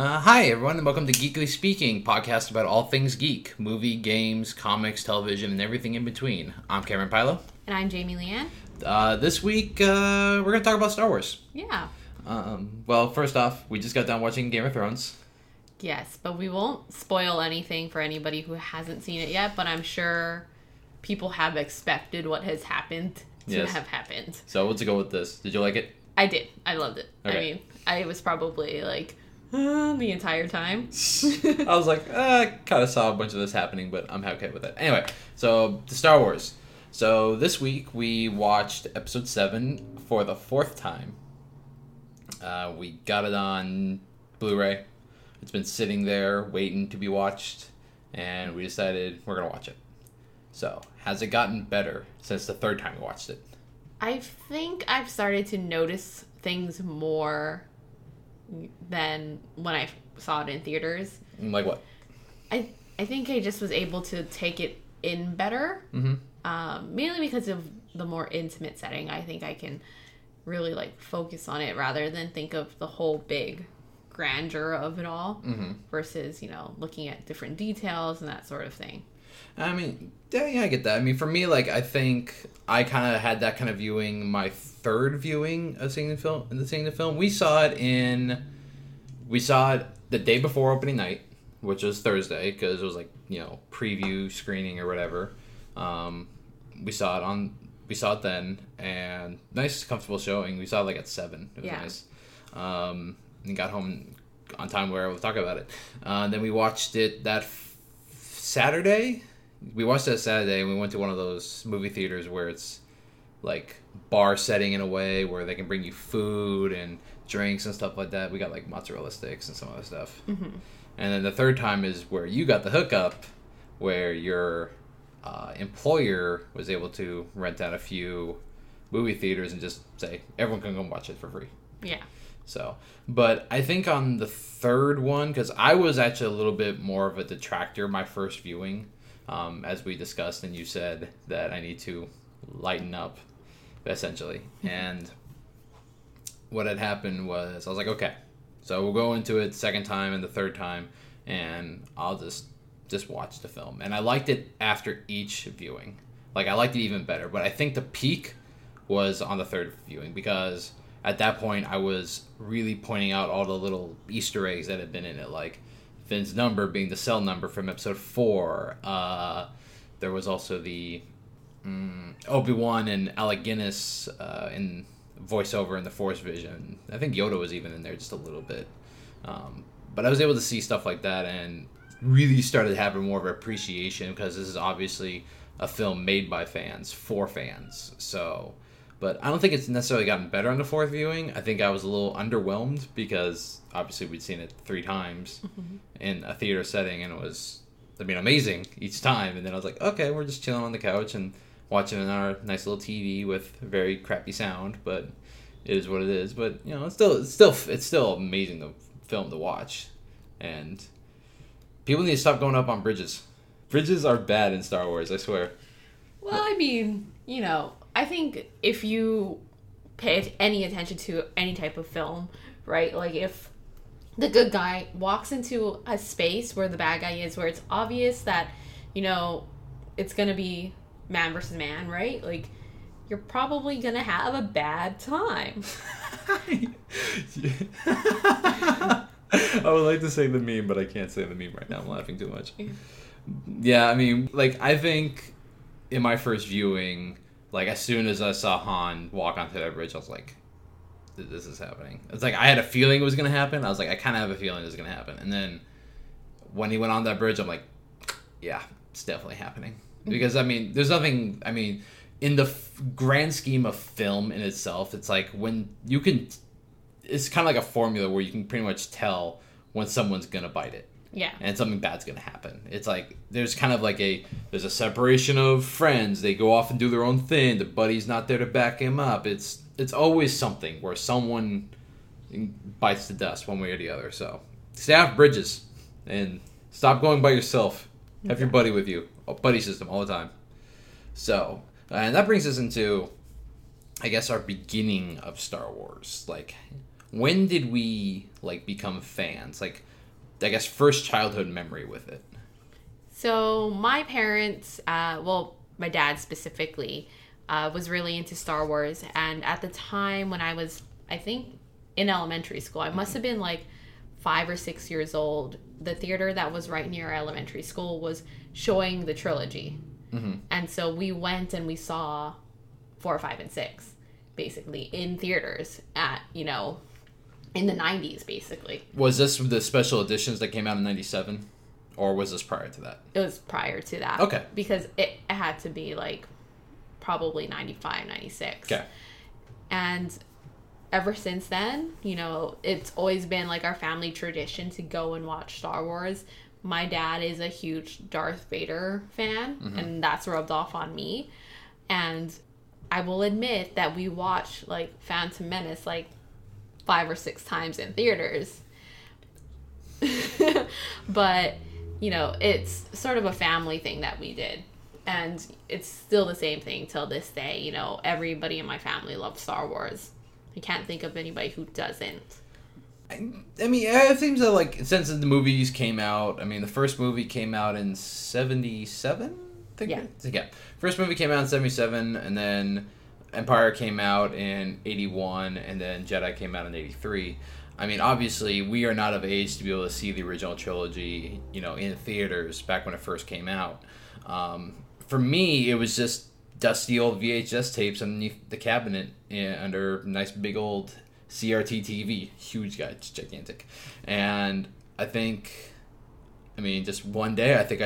Hi, everyone, and welcome to Geekly Speaking, podcast about all things geek, movie, games, comics, television, and everything in between. I'm Cameron Pilo. And I'm Jamie Leanne. This week, we're going to talk about Star Wars. Yeah. Well, first off, we just got done watching Game of Thrones. Yes, but we won't spoil anything for anybody who hasn't seen it yet, but I'm sure people have expected what has happened to have happened. So what's the go with this? Did you like it? I did. I loved it. Okay. I mean, I was probably like... the entire time. I was like, kind of saw a bunch of this happening, but I'm okay with it. Anyway, so to Star Wars. So this week we watched Episode 7 for the fourth time. We got it on Blu-ray. It's been sitting there waiting to be watched, and we decided we're going to watch it. So, has it gotten better since the third time we watched it? I think I've started to notice things more... than when I saw it in theaters. Like what? I think I just was able to take it in better. Mm-hmm. Mainly because of the more intimate setting. I think I can really like focus on it rather than think of the whole big grandeur of it all. Mm-hmm. Versus, you know, looking at different details and that sort of thing. I mean, yeah, I get that. I mean, for me, like, I think I kind of had that kind of viewing my third viewing of seeing the film. We saw it the day before opening night, which was Thursday, because it was like, you know, preview screening or whatever. We saw it then, and nice comfortable showing. We saw it like at 7. It was nice. And got home on time where I was talking about it. Then we watched it that Saturday. We watched that Saturday, and we went to one of those movie theaters where it's like bar setting in a way where they can bring you food and drinks and stuff like that. We got like mozzarella sticks and some other stuff. Mm-hmm. And then the third time is where you got the hookup, where your employer was able to rent out a few movie theaters and just say, everyone can go and watch it for free. Yeah. So, but I think on the third one, because I was actually a little bit more of a detractor my first viewing, as we discussed, and you said that I need to lighten up, essentially. And what had happened was, I was like, okay, so we'll go into it second time and the third time, and I'll just watch the film. And I liked it after each viewing. Like, I liked it even better, but I think the peak was on the third viewing, because... at that point, I was really pointing out all the little Easter eggs that had been in it, like Finn's number being the cell number from episode 4. There was also the Obi-Wan and Alec Guinness in voiceover in the Force Vision. I think Yoda was even in there just a little bit. But I was able to see stuff like that and really started having more of an appreciation, because this is obviously a film made by fans, for fans, so... But I don't think it's necessarily gotten better on the fourth viewing. I think I was a little underwhelmed because, obviously, we'd seen it 3 times in a theater setting. And it was, I mean, amazing each time. And then I was like, okay, we're just chilling on the couch and watching on our nice little TV with very crappy sound. But it is what it is. But, you know, it's still amazing, the film to watch. And people need to stop going up on bridges. Bridges are bad in Star Wars, I swear. Well, I mean, you know... I think if you pay any attention to any type of film, right? Like if the good guy walks into a space where the bad guy is, where it's obvious that, you know, it's going to be man versus man, right? Like you're probably going to have a bad time. I would like to say the meme, but I can't say the meme right now. I'm laughing too much. Yeah, I mean, like I think in my first viewing... like, as soon as I saw Han walk onto that bridge, I was like, this is happening. It's like, I had a feeling it was going to happen. I was like, I kind of have a feeling it was going to happen. And then when he went on that bridge, I'm like, yeah, it's definitely happening. Because, I mean, there's nothing, I mean, in the grand scheme of film in itself, it's like when you can, it's kind of like a formula where you can pretty much tell when someone's going to bite it. Yeah. And something bad's going to happen. It's like, there's kind of like there's a separation of friends. They go off and do their own thing. The buddy's not there to back him up. It's always something where someone bites the dust one way or the other. So, stay off bridges and stop going by yourself. Have your buddy with you. A buddy system all the time. So, and that brings us into, I guess, our beginning of Star Wars. Like, when did we, like, become fans? Like, I guess first childhood memory with it. So my parents, well, my dad specifically, was really into Star Wars. And at the time when I was, I think, in elementary school, I must have been like 5 or 6 years old, the theater that was right near elementary school was showing the trilogy. Mm-hmm. And so we went and we saw 4, 5, and 6, basically, in theaters at, you know, in the 90s, basically. Was this the special editions that came out in 97? Or was this prior to that? It was prior to that. Okay. Because it had to be, like, probably 95, 96. Okay. And ever since then, you know, it's always been, like, our family tradition to go and watch Star Wars. My dad is a huge Darth Vader fan, mm-hmm. and that's rubbed off on me. And I will admit that we watched, like, Phantom Menace, like, 5 or 6 times in theaters. But, you know, it's sort of a family thing that we did. And it's still the same thing till this day. You know, everybody in my family loves Star Wars. I can't think of anybody who doesn't. I mean, I think that, like, since the movies came out, I mean, the first movie came out in 77? Yeah. First movie came out in 77, and then Empire came out in 81, and then Jedi came out in 83. I mean, obviously, we are not of age to be able to see the original trilogy, you know, in theaters back when it first came out. For me, it was just dusty old VHS tapes underneath the cabinet under nice big old CRT TV. Huge guy, it's gigantic. And I think, I mean, just one day, I think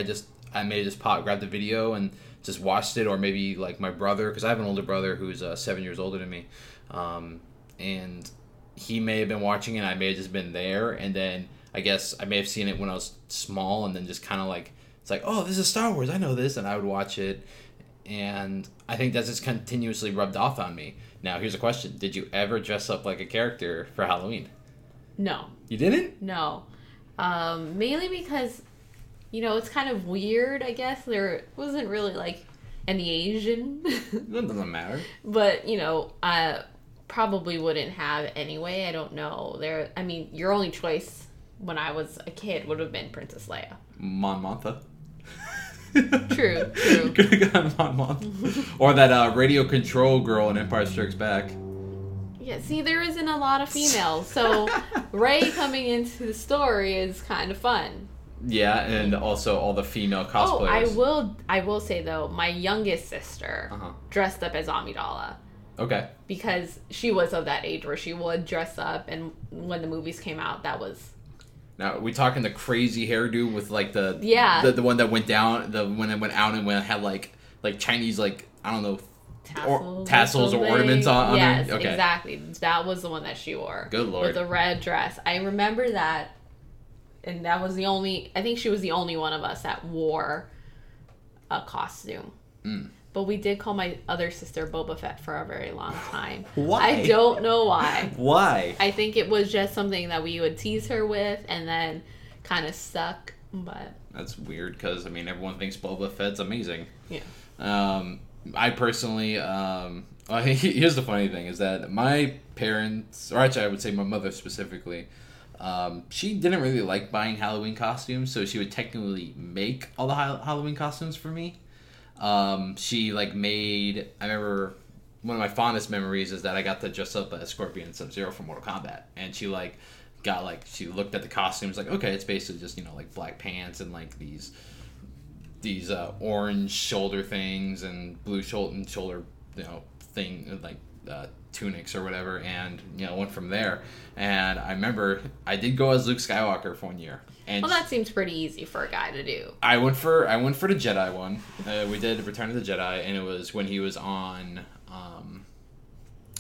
I may just grabbed the video and just watched it, or maybe like my brother, because I have an older brother who's 7 years older than me. And he may have been watching it, I may have just been there. And then I guess I may have seen it when I was small, and then just kind of like, it's like, oh, this is Star Wars, I know this. And I would watch it. And I think that's just continuously rubbed off on me. Now, here's a question. Did you ever dress up like a character for Halloween? No. You didn't? No. Mainly because, you know, it's kind of weird, I guess. There wasn't really, like, any Asian. That doesn't matter. But, you know, I probably wouldn't have anyway. I don't know. I mean, your only choice when I was a kid would have been Princess Leia. Mon Mothma. True. You could have gotten Mon Mothma. Or that radio control girl in Empire Strikes Back. Yeah, see, there isn't a lot of females, so Rey coming into the story is kind of fun. Yeah, and also all the female cosplayers. Oh, I will say, though, my youngest sister dressed up as Amidala. Okay. Because she was of that age where she would dress up, and when the movies came out, that was... Now, are we talking the crazy hairdo with, like, the one that went down, the one that went out and had, like Chinese, like, I don't know, tassels or ornaments on it? Yes, okay. Exactly. That was the one that she wore. Good Lord. With the red dress. I remember that, and that was I think she was the only one of us that wore a costume. Mm. But we did call my other sister Boba Fett for a very long time. Why? I don't know why. Why? I think it was just something that we would tease her with and then kind of stuck, but... That's weird, because, I mean, everyone thinks Boba Fett's amazing. Yeah. I personally... here's the funny thing, is that my parents... Or actually, I would say my mother specifically... she didn't really like buying Halloween costumes, so she would technically make all the Halloween costumes for me. She, like, made... I remember one of my fondest memories is that I got to dress up as Scorpion and Sub-Zero from Mortal Kombat. And she, like, got, like... She looked at the costumes, like, okay, it's basically just, you know, like, black pants and, like, these orange shoulder things and blue shoulder, you know, thing, like, tunics or whatever. And, you know, went from there. And I remember I did go as Luke Skywalker for 1 year. And that seems pretty easy for a guy to do. I went for the Jedi one. We did Return of the Jedi, and it was when he was on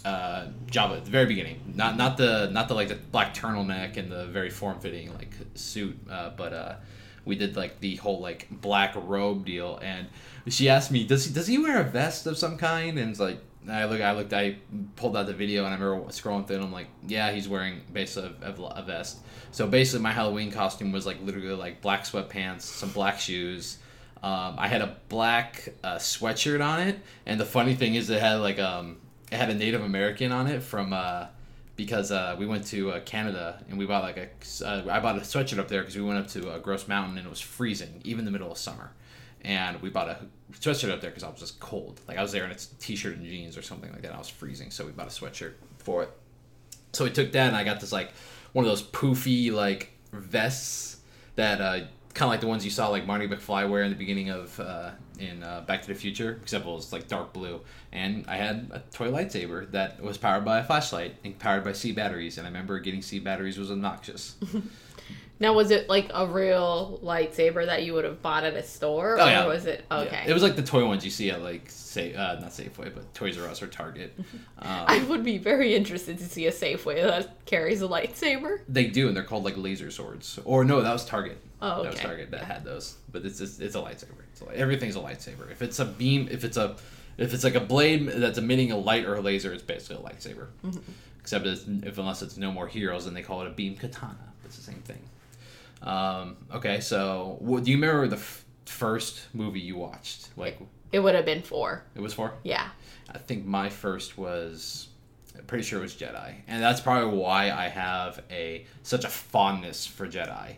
Jabba at the very beginning. Not the like the black turtleneck and the very form fitting like suit, but we did like the whole like black robe deal. And she asked me, does he wear a vest of some kind? And it's like, I pulled out the video, and I remember scrolling through, and I'm like, yeah, he's wearing basically a vest. So basically, my Halloween costume was like literally like black sweatpants, some black shoes. I had a black sweatshirt on it, and the funny thing is, it had a Native American on it from because we went to Canada and we bought like I bought a sweatshirt up there because we went up to Gross Mountain and it was freezing, even in the middle of summer. And we bought a sweatshirt up there because I was just cold. Like I was there in a t-shirt and jeans or something like that. And I was freezing, so we bought a sweatshirt for it. So we took that and I got this like one of those poofy like vests that kind of like the ones you saw like Marty McFly wear in the beginning of in Back to the Future, except it was like dark blue. And I had a toy lightsaber that was powered by a flashlight and powered by C batteries. And I remember getting C batteries was obnoxious. Now, was it, like, a real lightsaber that you would have bought at a store? Oh, yeah. Or was it... Okay. Yeah. It was, like, the toy ones you see at, like, not Safeway, but Toys R Us or Target. I would be very interested to see a Safeway that carries a lightsaber. They do, and they're called, like, laser swords. Or, no, that was Target. Oh, okay. That was Target that had those. But it's a lightsaber. Everything's a lightsaber. If it's a beam, if it's, like, a blade that's emitting a light or a laser, it's basically a lightsaber. Mm-hmm. Except unless it's No More Heroes, then they call it a beam katana. It's the same thing. Okay, so do you remember the first movie you watched? Like it would have been 4. It was 4? Yeah. I think my first was, I'm pretty sure it was Jedi. And that's probably why I have such a fondness for Jedi.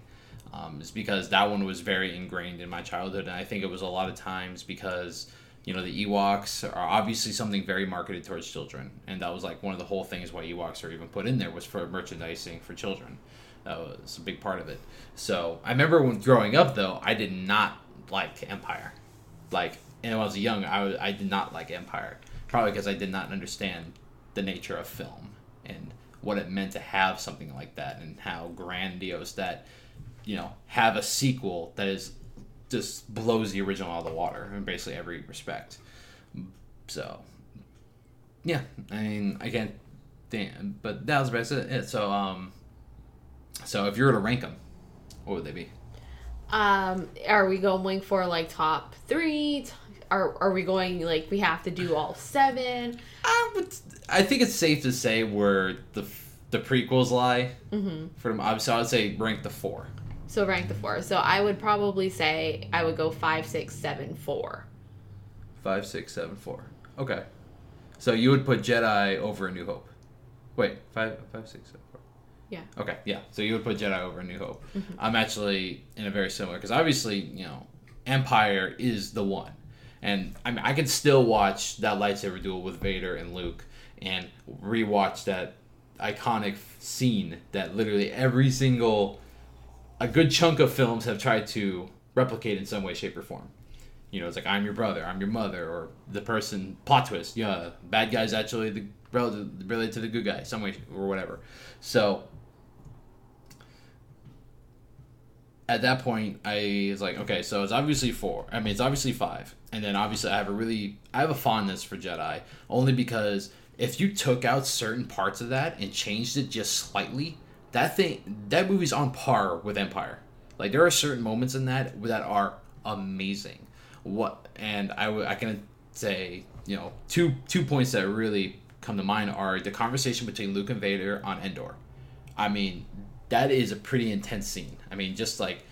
Is because that one was very ingrained in my childhood. And I think it was a lot of times because, you know, the Ewoks are obviously something very marketed towards children. And that was like one of the whole things why Ewoks are even put in there was for merchandising for children. That was a big part of it. So I remember when growing up, though, I did not like Empire. Like, and when I was young, I did not like Empire. Probably because I did not understand the nature of film and what it meant to have something like that and how grandiose that, you know, have a sequel that is just blows the original out of the water in basically every respect. So, yeah. I mean, I can't... Damn. But that was basically it. So, So if you were to rank them, what would they be? Are we going for like top 3? Are we going like we have to do all 7? I think it's safe to say where the prequels lie. Mm-hmm. So I would say rank the 4. So rank the 4. So I would probably say I would go 5, 6, 7, 4. 5, 6, 7, 4. Okay. So you would put Jedi over A New Hope. Wait, 5, 6, 7, 4. Yeah. Okay, yeah. So you would put Jedi over A New Hope. Mm-hmm. I'm actually in a very similar, because obviously, you know, Empire is the one. And I mean, I could still watch that lightsaber duel with Vader and Luke and rewatch that iconic scene that literally a good chunk of films have tried to replicate in some way, shape, or form. You know, it's like, I'm your brother, I'm your mother, or the person, plot twist, yeah, bad guy's actually the related to the good guy, some way, or whatever. So, at that point, I was like, okay, so it's obviously 4. I mean, it's obviously 5. And then, obviously, I have a fondness for Jedi, only because if you took out certain parts of that and changed it just slightly, that movie's on par with Empire. Like, there are certain moments in that that are amazing. I can say, you know, two points that really come to mind are the conversation between Luke and Vader on Endor. I mean, that is a pretty intense scene. I mean, just like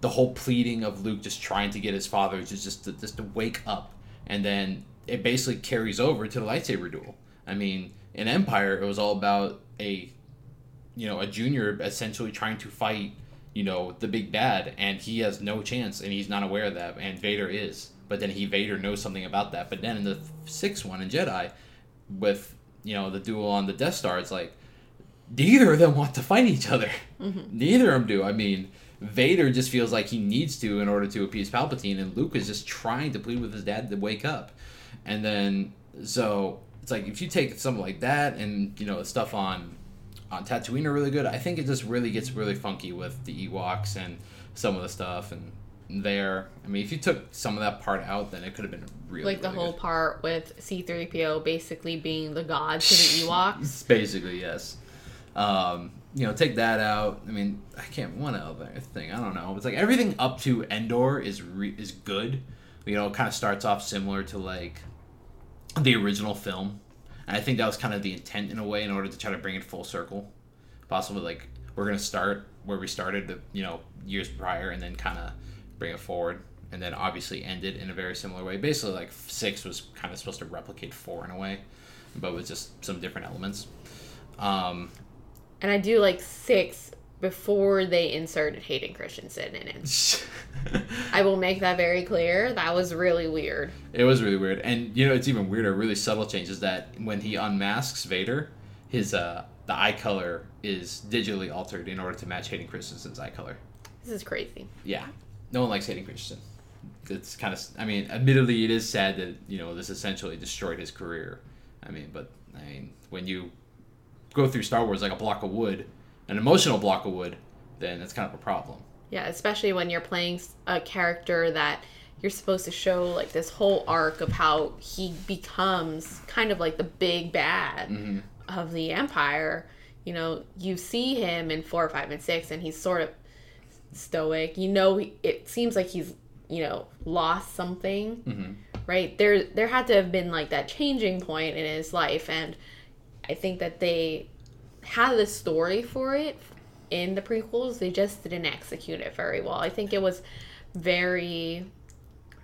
the whole pleading of Luke just trying to get his father just to wake up, and then it basically carries over to the lightsaber duel. I mean, in Empire, it was all about a junior essentially trying to fight, you know, the big bad, and he has no chance, and he's not aware of that, and Vader is. But then Vader knows something about that. But then in the 6th one in Jedi, with, you know, the duel on the Death Star, it's like, neither of them want to fight each other. Mm-hmm. Neither of them do. I mean, Vader just feels like he needs to in order to appease Palpatine, and Luke is just trying to plead with his dad to wake up. And then, so, it's like, if you take something like that, and, you know, the stuff on Tatooine are really good, I think it just really gets really funky with the Ewoks and some of the stuff, and there. I mean, if you took some of that part out, then it could have been really like the really whole good part with C-3PO basically being the god to the Ewoks. Basically, yes. You know, take that out. I mean, I can't one other thing. I don't know. It's like everything up to Endor is good. You know, it kind of starts off similar to like the original film, and I think that was kind of the intent in a way, in order to try to bring it full circle. Possibly, like we're gonna start where we started, you know, years prior, and then kind of bring it forward, and then obviously end it in a very similar way. Basically, like 6 was kind of supposed to replicate 4 in a way, but with just some different elements. And I do like 6 before they inserted Hayden Christensen in it. I will make that very clear. That was really weird. It was really weird. And, you know, it's even weirder, really subtle changes that when he unmasks Vader, his the eye color is digitally altered in order to match Hayden Christensen's eye color. This is crazy. Yeah. No one likes Hayden Christensen. It's kind of, I mean, admittedly, it is sad that, you know, this essentially destroyed his career. I mean, but, I mean, when you go through Star Wars like a block of wood, an emotional block of wood, then that's kind of a problem. Yeah, especially when you're playing a character that you're supposed to show, like, this whole arc of how he becomes kind of like the big bad mm-hmm. of the Empire. You know, you see him in 4, 5, and 6, and he's sort of stoic. You know, it seems like he's, you know, lost something, mm-hmm. right? There had to have been, like, that changing point in his life, and I think that they had the story for it in the prequels. They just didn't execute it very well. I think it was very,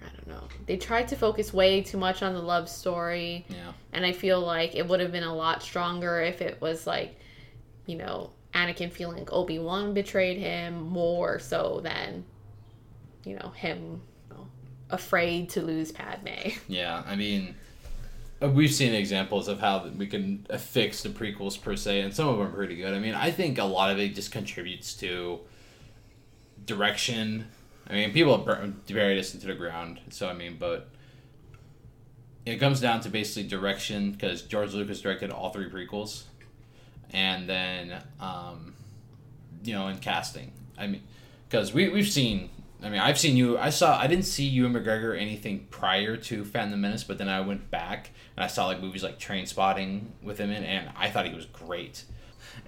I don't know. They tried to focus way too much on the love story. Yeah. And I feel like it would have been a lot stronger if it was like, you know, Anakin feeling like Obi-Wan betrayed him more so than, you know, him, you know, afraid to lose Padme. Yeah, I mean, we've seen examples of how we can affix the prequels per se, and some of them are pretty good. I mean, I think a lot of it just contributes to direction. I mean, people have buried us into the ground, so I mean, but it comes down to basically direction, because George Lucas directed all 3 prequels, and then, you know, in casting. I mean, because we've seen... I mean, I've seen you. I didn't see Ewan McGregor anything prior to Phantom Menace, but then I went back and I saw like movies like Trainspotting with him in, and I thought he was great.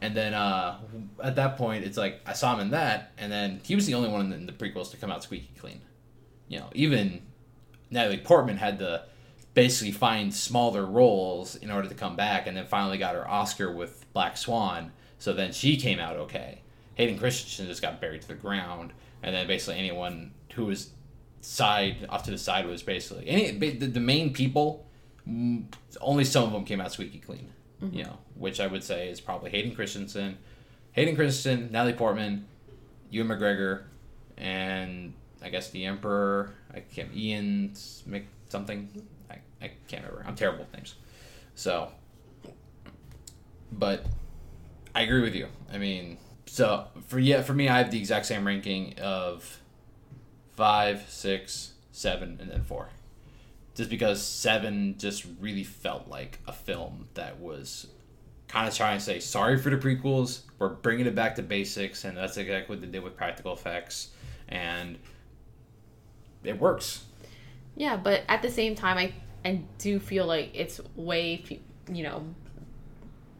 And then at that point, it's like I saw him in that, and then he was the only one in the prequels to come out squeaky clean. You know, even Natalie Portman had to basically find smaller roles in order to come back, and then finally got her Oscar with Black Swan. So then she came out okay. Hayden Christensen just got buried to the ground. And then basically anyone who was off to the side was basically the main people. Only some of them came out squeaky clean, mm-hmm. you know, which I would say is probably Hayden Christensen, Natalie Portman, Ewan McGregor, and I guess the Emperor. Ian something. I can't remember. I'm terrible with names. So, but I agree with you. I mean. So, for me, I have the exact same ranking of 5, 6, 7, and then 4. Just because 7 just really felt like a film that was kind of trying to say, sorry for the prequels, we're bringing it back to basics, and that's exactly what they did with practical effects, and it works. Yeah, but at the same time, I do feel like it's way, you know,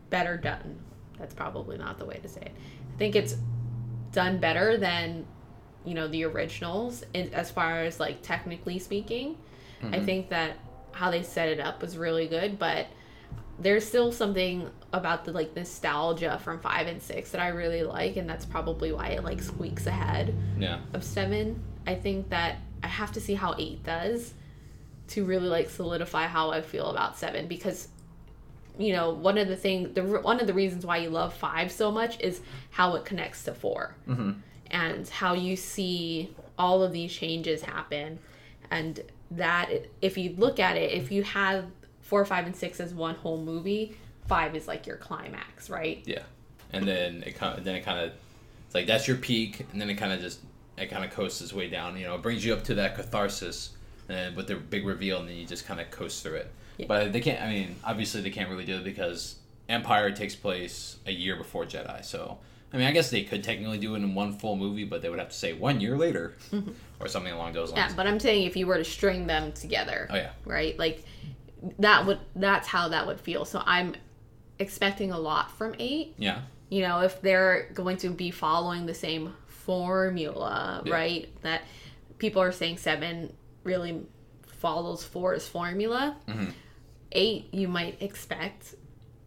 better done. That's probably not the way to say it. I think it's done better than, you know, the originals as far as, like, technically speaking. Mm-hmm. I think that how they set it up was really good, but there's still something about the, like, nostalgia from 5 and 6 that I really like, and that's probably why it, like, squeaks ahead of 7. I think that I have to see how 8 does to really, like, solidify how I feel about 7, because... You know, one of the reasons why you love 5 so much is how it connects to 4, mm-hmm. and how you see all of these changes happen, and that if you look at it, if you have 4, 5, and 6 as one whole movie, 5 is like your climax, right? Yeah, and then it kind of it's like that's your peak, and then it kind of coasts its way down. You know, it brings you up to that catharsis, and then with the big reveal, and then you just kind of coast through it. Yeah. But they can't, I mean, obviously they can't really do it because Empire takes place a year before Jedi. So, I mean, I guess they could technically do it in one full movie, but they would have to say 1 year later mm-hmm. or something along those lines. Yeah, but I'm saying if you were to string them together. Oh, yeah. Right? Like, that's how that would feel. So I'm expecting a lot from 8. Yeah. You know, if they're going to be following the same formula, yeah. right? That people are saying 7 really... follows 4's formula, mm-hmm. 8 you might expect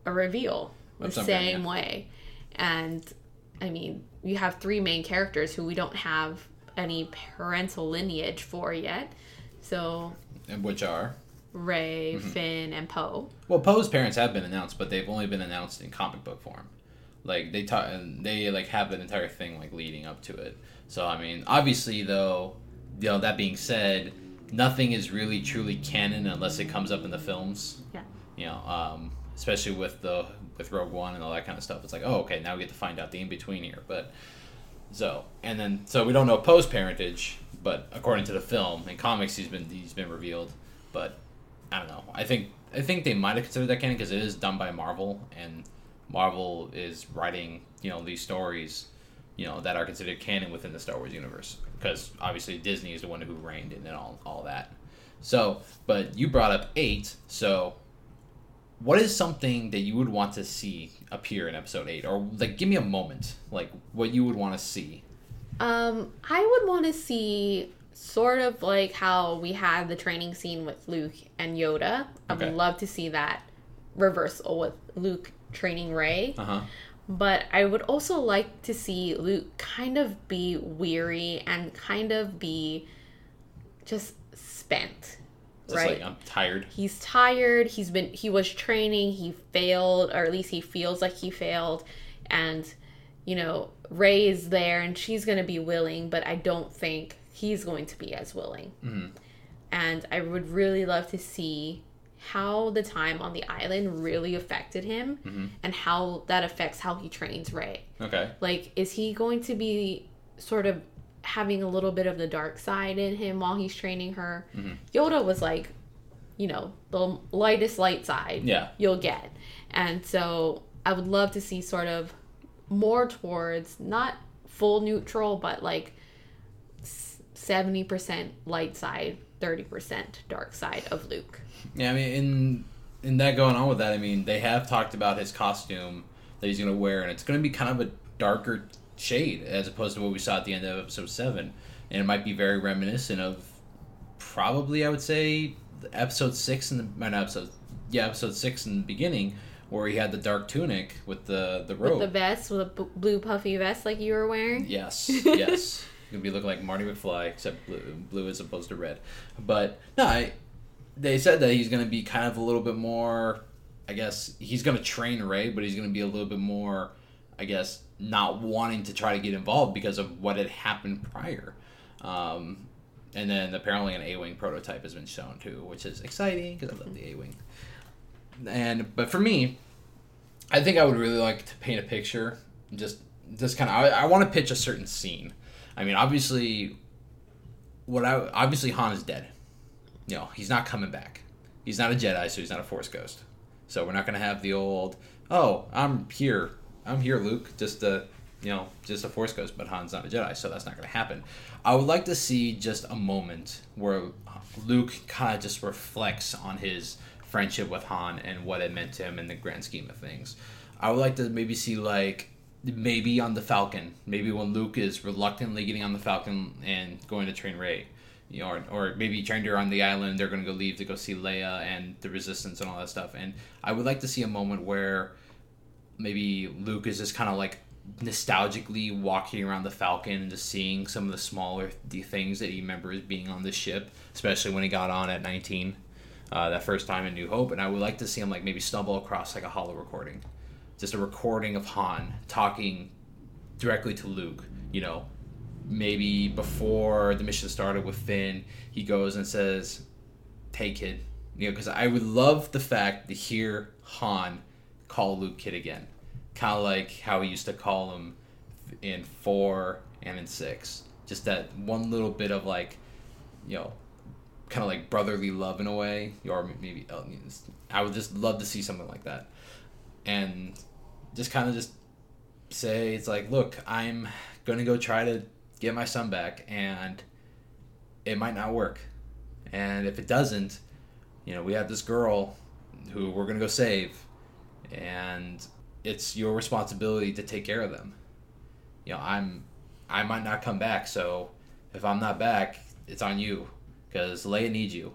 a reveal the same way. And I mean, you have 3 main characters who we don't have any parental lineage for yet, so and which are Rey, mm-hmm. Finn, and Poe. Well, Poe's parents have been announced, but they've only been announced in comic book form. Like, they like, have an entire thing, like, leading up to it. So, I mean, obviously, though, you know, that being said, nothing is really truly canon unless it comes up in the films. Yeah. You know, especially with Rogue One and all that kind of stuff. It's like, oh, okay, now we get to find out the in-between here. But, so we don't know Poe's parentage, but according to the film, in comics, he's been revealed. But, I don't know. I think they might have considered that canon because it is done by Marvel, and Marvel is writing, you know, these stories, you know, that are considered canon within the Star Wars universe, because obviously Disney is the one who reigned in and all that. So, but you brought up 8, so what is something that you would want to see appear in episode 8? Or, like, give me a moment, like, what you would want to see. I would want to see sort of like how we had the training scene with Luke and Yoda. I would love to see that reversal with Luke training Rey. Uh-huh. But I would also like to see Luke kind of be weary and kind of be just spent, right? Just like, I'm tired. He's tired. He was training. He failed, or at least he feels like he failed. And, you know, Rey is there and she's going to be willing, but I don't think he's going to be as willing. Mm-hmm. And I would really love to see how the time on the island really affected him, mm-hmm. and how that affects how he trains Rey. Okay. Like, is he going to be sort of having a little bit of the dark side in him while he's training her? Mm-hmm. Yoda was like, you know, the lightest light side you'll get. And so I would love to see sort of more towards, not full neutral, but like 70% light side, 30% dark side of Luke. Yeah, I mean, in that going on with that, I mean, they have talked about his costume that he's going to wear, and it's going to be kind of a darker shade as opposed to what we saw at the end of episode 7. And it might be very reminiscent of probably, I would say, episode 6 in the beginning, where he had the dark tunic with the robe. With the vest, with the blue puffy vest like you were wearing? Yes. You're going to be looking like Marty McFly, except blue as opposed to red. But, no, they said that he's going to be kind of a little bit more, I guess, he's going to train Rey, but he's going to be a little bit more, I guess, not wanting to try to get involved because of what had happened prior. And then apparently an A-Wing prototype has been shown too, which is exciting because I love the A-Wing. But for me, I think I would really like to paint a picture. Just kind of, I want to pitch a certain scene. I mean, obviously Han is dead. You know, he's not coming back. He's not a Jedi, so he's not a Force ghost. So we're not going to have the old, oh, I'm here, Luke, just a Force ghost, but Han's not a Jedi, so that's not going to happen. I would like to see just a moment where Luke kind of just reflects on his friendship with Han and what it meant to him in the grand scheme of things. I would like to maybe see, like, maybe on the Falcon, maybe when Luke is reluctantly getting on the Falcon and going to train Rey. You know, or maybe trained her on the island, they're going to go leave to go see Leia and the Resistance and all that stuff. And I would like to see a moment where maybe Luke is just kind of like nostalgically walking around the Falcon and just seeing some of the smaller things that he remembers being on the ship, especially when he got on at 19, that first time in New Hope. And I would like to see him like maybe stumble across like a holo recording, just a recording of Han talking directly to Luke, you know. Maybe before the mission started with Finn, he goes and says, "Hey, kid," you know, because I would love the fact to hear Han call Luke kid again, kind of like how he used to call him in 4 and in 6. Just that one little bit of like, you know, kind of like brotherly love in a way, or maybe I would just love to see something like that, and just kind of just say it's like, look, I'm gonna go try to get my son back, and it might not work. And if it doesn't, you know, we have this girl who we're going to go save, and it's your responsibility to take care of them. You know, I might not come back, so if I'm not back, it's on you, because Leia needs you.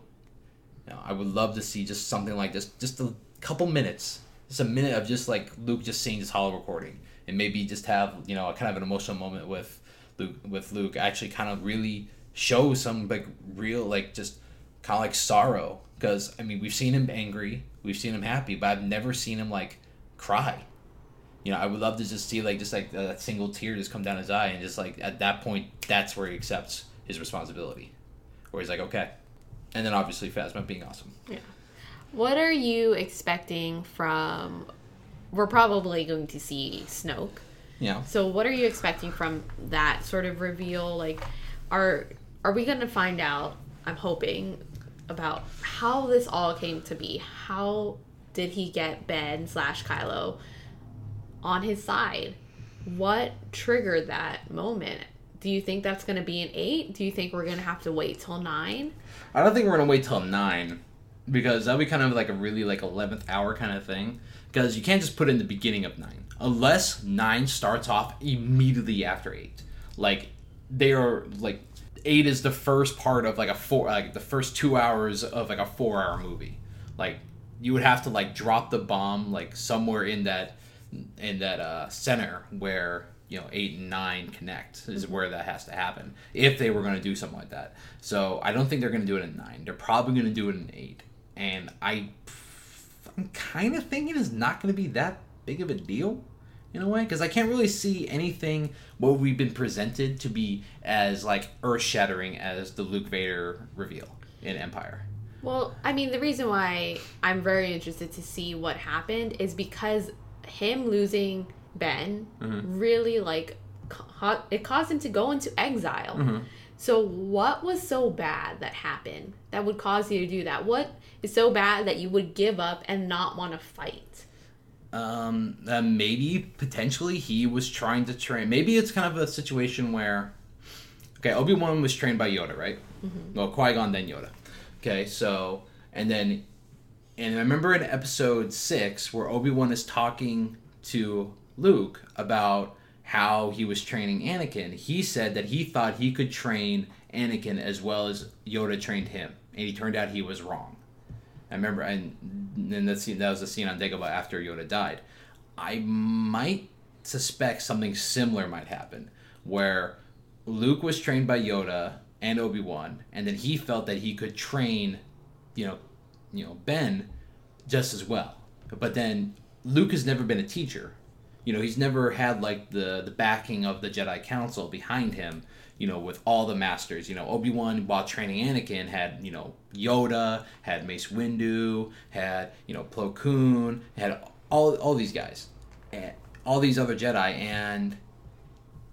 You know, I would love to see just something like this, just a couple minutes, just a minute of just like Luke just seeing this holo recording, and maybe just have, you know, kind of an emotional moment with Luke actually kind of really show some like real like just kind of like sorrow, because I mean, we've seen him angry, we've seen him happy, but I've never seen him like cry. You know, I would love to just see like just like that single tear just come down his eye, and just like at that point, that's where he accepts his responsibility, where he's like, okay. And then obviously Phasma being awesome. Yeah. What are you expecting from? We're probably going to see Snoke. Yeah. So what are you expecting from that sort of reveal? Like, are we going to find out? I'm hoping about how this all came to be. How did he get Ben / Kylo on his side? What triggered that moment? Do you think that's going to be an 8? Do you think we're going to have to wait till 9? I don't think we're going to wait till 9, because that'll be kind of like a really like 11th hour kind of thing. Because you can't just put in the beginning of 9. Unless 9 starts off immediately after 8. Like, they are, like, 8 is the first part of, like, the first 2 hours of, like, a 4-hour movie. Like, you would have to, like, drop the bomb, like, somewhere in that center where, you know, 8 and 9 connect is where that has to happen. If they were going to do something like that. So, I don't think they're going to do it in 9. They're probably going to do it in 8. And I'm kind of thinking it's not going to be that big of a deal in a way, because I can't really see anything what we've been presented to be as like earth-shattering as the Luke Vader reveal in Empire. Well, I mean, the reason why I'm very interested to see what happened is because him losing Ben really like it caused him to go into exile. So what was so bad that happened that would cause you to do that? What is so bad that you would give up and not want to fight? Maybe, potentially, he was trying to train. Maybe it's kind of a situation where, okay, Obi-Wan was trained by Yoda, right? Well, Qui-Gon, then Yoda. Okay, so, and I remember in episode 6 where Obi-Wan is talking to Luke about how he was training Anakin, he said that he thought he could train Anakin as well as Yoda trained him, and he turned out he was wrong. I remember, and that was the scene on Dagobah after Yoda died. I might suspect something similar might happen, where Luke was trained by Yoda and Obi-Wan, and then he felt that he could train, you know Ben just as well. But then Luke has never been a teacher. You know, he's never had, like, the backing of the Jedi Council behind him, you know, with all the masters. You know, Obi-Wan, while training Anakin, had, you know, Yoda, had Mace Windu, had, you know, Plo Koon, had all these guys, and all these other Jedi. And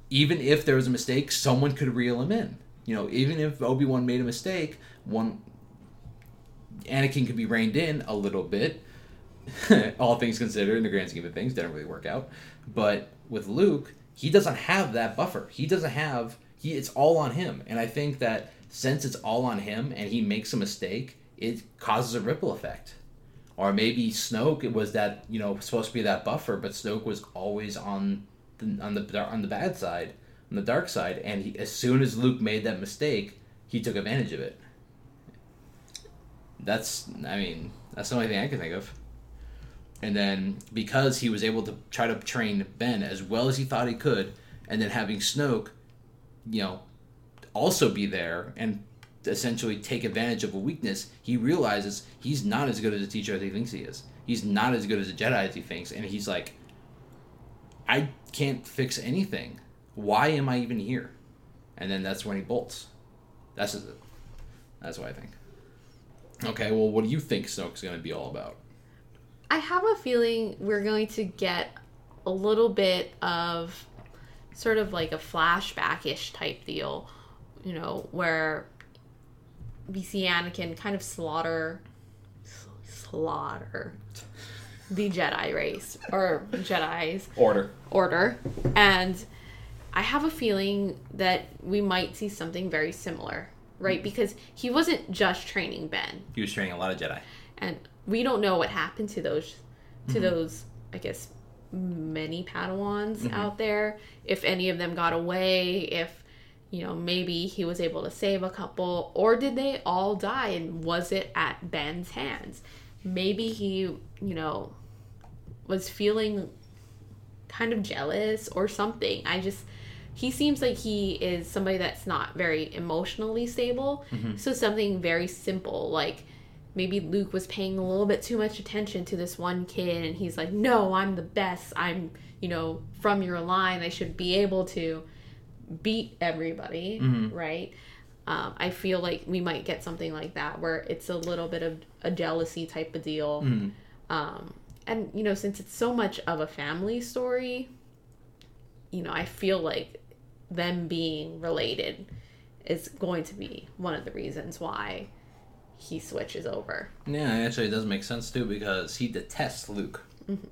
even if there was a mistake, someone could reel him in. You know, even if Obi-Wan made a mistake, Anakin could be reined in a little bit. All things considered, in the grand scheme of things, didn't really work out. But with Luke, he doesn't have that buffer. It's all on him. And I think that since it's all on him and he makes a mistake, it causes a ripple effect. Or maybe Snoke, it was that, you know, supposed to be that buffer, but Snoke was always on the bad side, on the dark side, and he, as soon as Luke made that mistake, he took advantage of it. That's the only thing I can think of. And then, because he was able to try to train Ben as well as he thought he could, and then having Snoke, you know, also be there and essentially take advantage of a weakness, he realizes he's not as good as a teacher as he thinks he is. He's not as good as a Jedi as he thinks. And he's like, I can't fix anything. Why am I even here? And then that's when he bolts. That's what I think. Okay, well, what do you think Snoke's going to be all about? I have a feeling we're going to get a little bit of sort of like a flashback-ish type deal, you know, where we see Anakin kind of slaughter the Jedi race, or Jedi's. Order. And I have a feeling that we might see something very similar, right? Because he wasn't just training Ben. He was training a lot of Jedi. And we don't know what happened to those, I guess, many Padawans out there. If any of them got away, if, you know, maybe he was able to save a couple, or did they all die, and was it at Ben's hands? Maybe he, you know, was feeling kind of jealous or something. I just he seems like he is somebody that's not very emotionally stable. Mm-hmm. So something very simple, like maybe Luke was paying a little bit too much attention to this one kid, and he's like, no, I'm the best. I'm, you know, from your line. I should be able to beat everybody, mm-hmm. right? I feel like we might get something like that where it's a little bit of a jealousy type of deal. Mm-hmm. And, you know, since it's so much of a family story, you know, I feel like them being related is going to be one of the reasons why he switches over. Yeah, actually it does make sense too, because he detests Luke. Mm-hmm.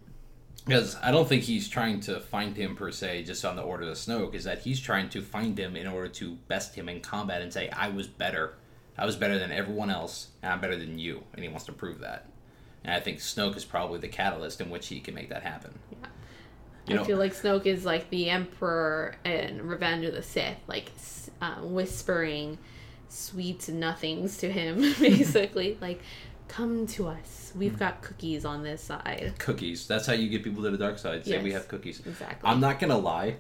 Because I don't think he's trying to find him per se just on the order of Snoke, is that he's trying to find him in order to best him in combat and say, I was better. I was better than everyone else, and I'm better than you. And he wants to prove that. And I think Snoke is probably the catalyst in which he can make that happen. Yeah. You know, I feel like Snoke is like the Emperor in Revenge of the Sith, like whispering sweet nothings to him, basically. Like, come to us. We've got cookies on this side. Cookies. That's how you get people to the dark side. Say, yes, we have cookies. Exactly. I'm not going to lie.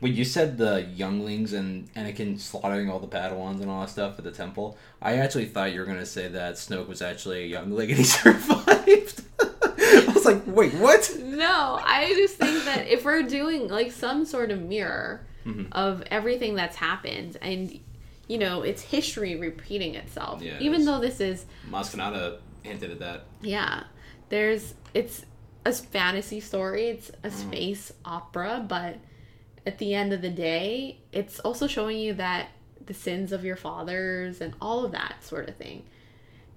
When you said the younglings and Anakin slaughtering all the Padawans and all that stuff at the temple, I actually thought you were going to say that Snoke was actually a youngling and he survived. I was like, wait, what? No, I just think that if we're doing like some sort of mirror mm-hmm. of everything that's happened, and, you know, it's history repeating itself. Yeah, even though this is... Mascanata hinted at that. Yeah. It's a fantasy story. It's a space opera, but... at the end of the day, it's also showing you that the sins of your fathers and all of that sort of thing.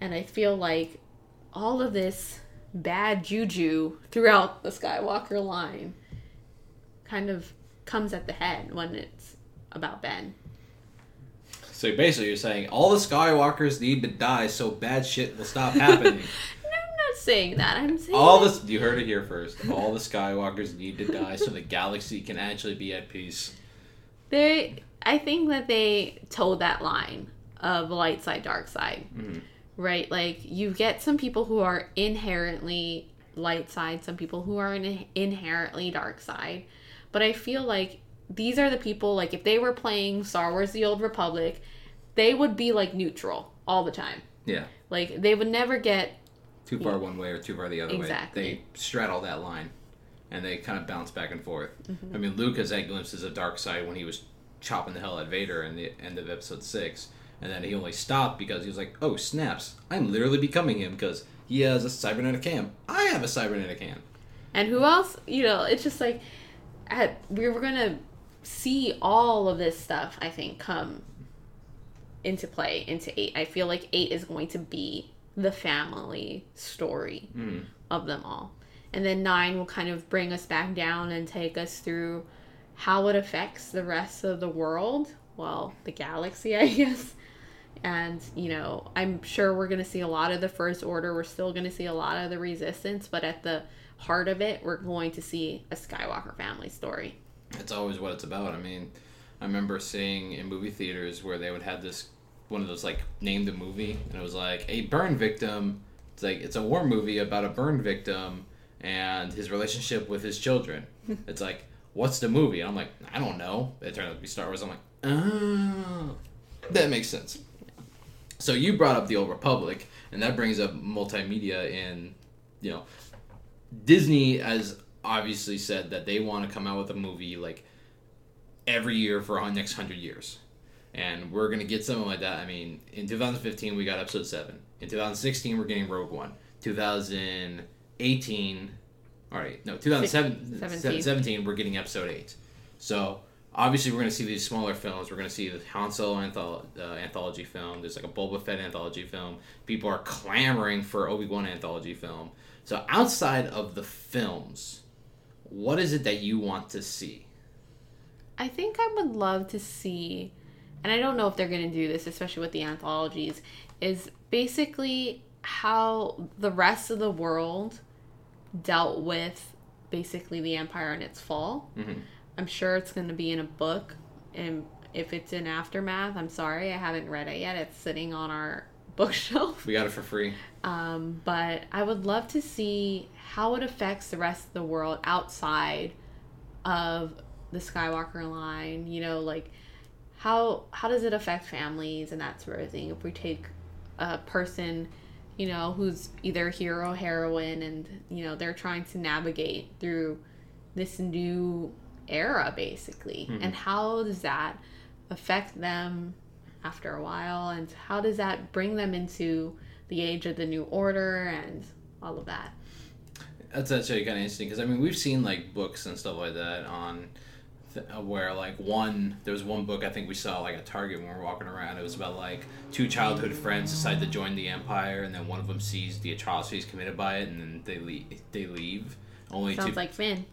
And I feel like all of this bad juju throughout the Skywalker line kind of comes at the head when it's about Ben. So basically you're saying all the Skywalkers need to die so bad shit will stop happening. Saying that I'm saying all this, you heard it here first. All the Skywalkers need to die so the galaxy can actually be at peace. I think that they told that line of light side, dark side, mm-hmm. right? Like, you get some people who are inherently light side, some people who are inherently dark side, but I feel like these are the people, like, if they were playing Star Wars: The Old Republic, they would be like neutral all the time. Yeah, like they would never get too far one way or too far the other exactly. way. They straddle that line, and they kind of bounce back and forth. Mm-hmm. I mean, Luke has had glimpses of dark side when he was chopping the hell at Vader in the end of Episode 6, and then he only stopped because he was like, oh, snaps, I'm literally becoming him because he has a cybernetic hand. I have a cybernetic hand. And who else? You know, it's just like, we were going to see all of this stuff, I think, come into play, into 8. I feel like 8 is going to be the family story of them all. And then 9 will kind of bring us back down and take us through how it affects the rest of the world. Well, the galaxy, I guess. And, you know, I'm sure we're going to see a lot of the First Order. We're still going to see a lot of the Resistance. But at the heart of it, we're going to see a Skywalker family story. That's always what it's about. I mean, I remember seeing in movie theaters where they would have this one of those, like, named a movie, and it was like a burn victim. It's like, it's a war movie about a burn victim and his relationship with his children. It's like, what's the movie? And I'm like, I don't know. It turned out to be Star Wars. I'm like, oh, that makes sense. So you brought up The Old Republic, and that brings up multimedia, and, you know, Disney has obviously said that they want to come out with a movie like every year for our next 100 years. And we're going to get something like that. I mean, in 2015, we got Episode 7. In 2016, we're getting Rogue One. 2017, we're getting Episode 8. So, obviously, we're going to see these smaller films. We're going to see the Han Solo anthology film. There's like a Boba Fett anthology film. People are clamoring for Obi-Wan anthology film. So, outside of the films, what is it that you want to see? I think I would love to see... and I don't know if they're going to do this, especially with the anthologies, is basically how the rest of the world dealt with basically the Empire and its fall. Mm-hmm. I'm sure it's going to be in a book, and if it's in Aftermath, I'm sorry, I haven't read it yet. It's sitting on our bookshelf. We got it for free. But I would love to see how it affects the rest of the world outside of the Skywalker line, you know, like how does it affect families and that sort of thing? If we take a person, you know, who's either hero, heroine, and, you know, they're trying to navigate through this new era, basically. Mm-hmm. And how does that affect them after a while? And how does that bring them into the age of the New Order and all of that? That's actually kind of interesting, because, I mean, we've seen, like, books and stuff like that on... where, like, there was one book I think we saw, like, at Target when we were walking around. It was about, like, two childhood friends decide to join the Empire, and then one of them sees the atrocities committed by it, and then they leave. Sounds like Finn.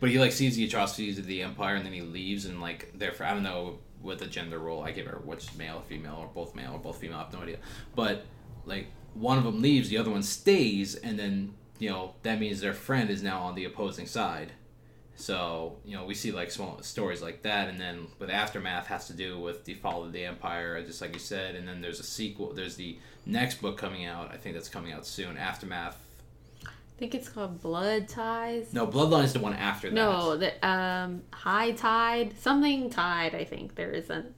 But he, like, sees the atrocities of the Empire, and then he leaves, and, like, therefore, I don't know what the gender role I give her, which male or female, or both male or both female, I have no idea. But, like, one of them leaves, the other one stays, and then, you know, that means their friend is now on the opposing side. So, you know, we see, like, small stories like that, and then with Aftermath has to do with the fall of the Empire, just like you said, and then there's a sequel. There's the next book coming out. I think that's coming out soon. Aftermath. I think it's called Blood Ties. No, Bloodlines is the one after that. No, the High Tide. Something Tide, I think. There isn't.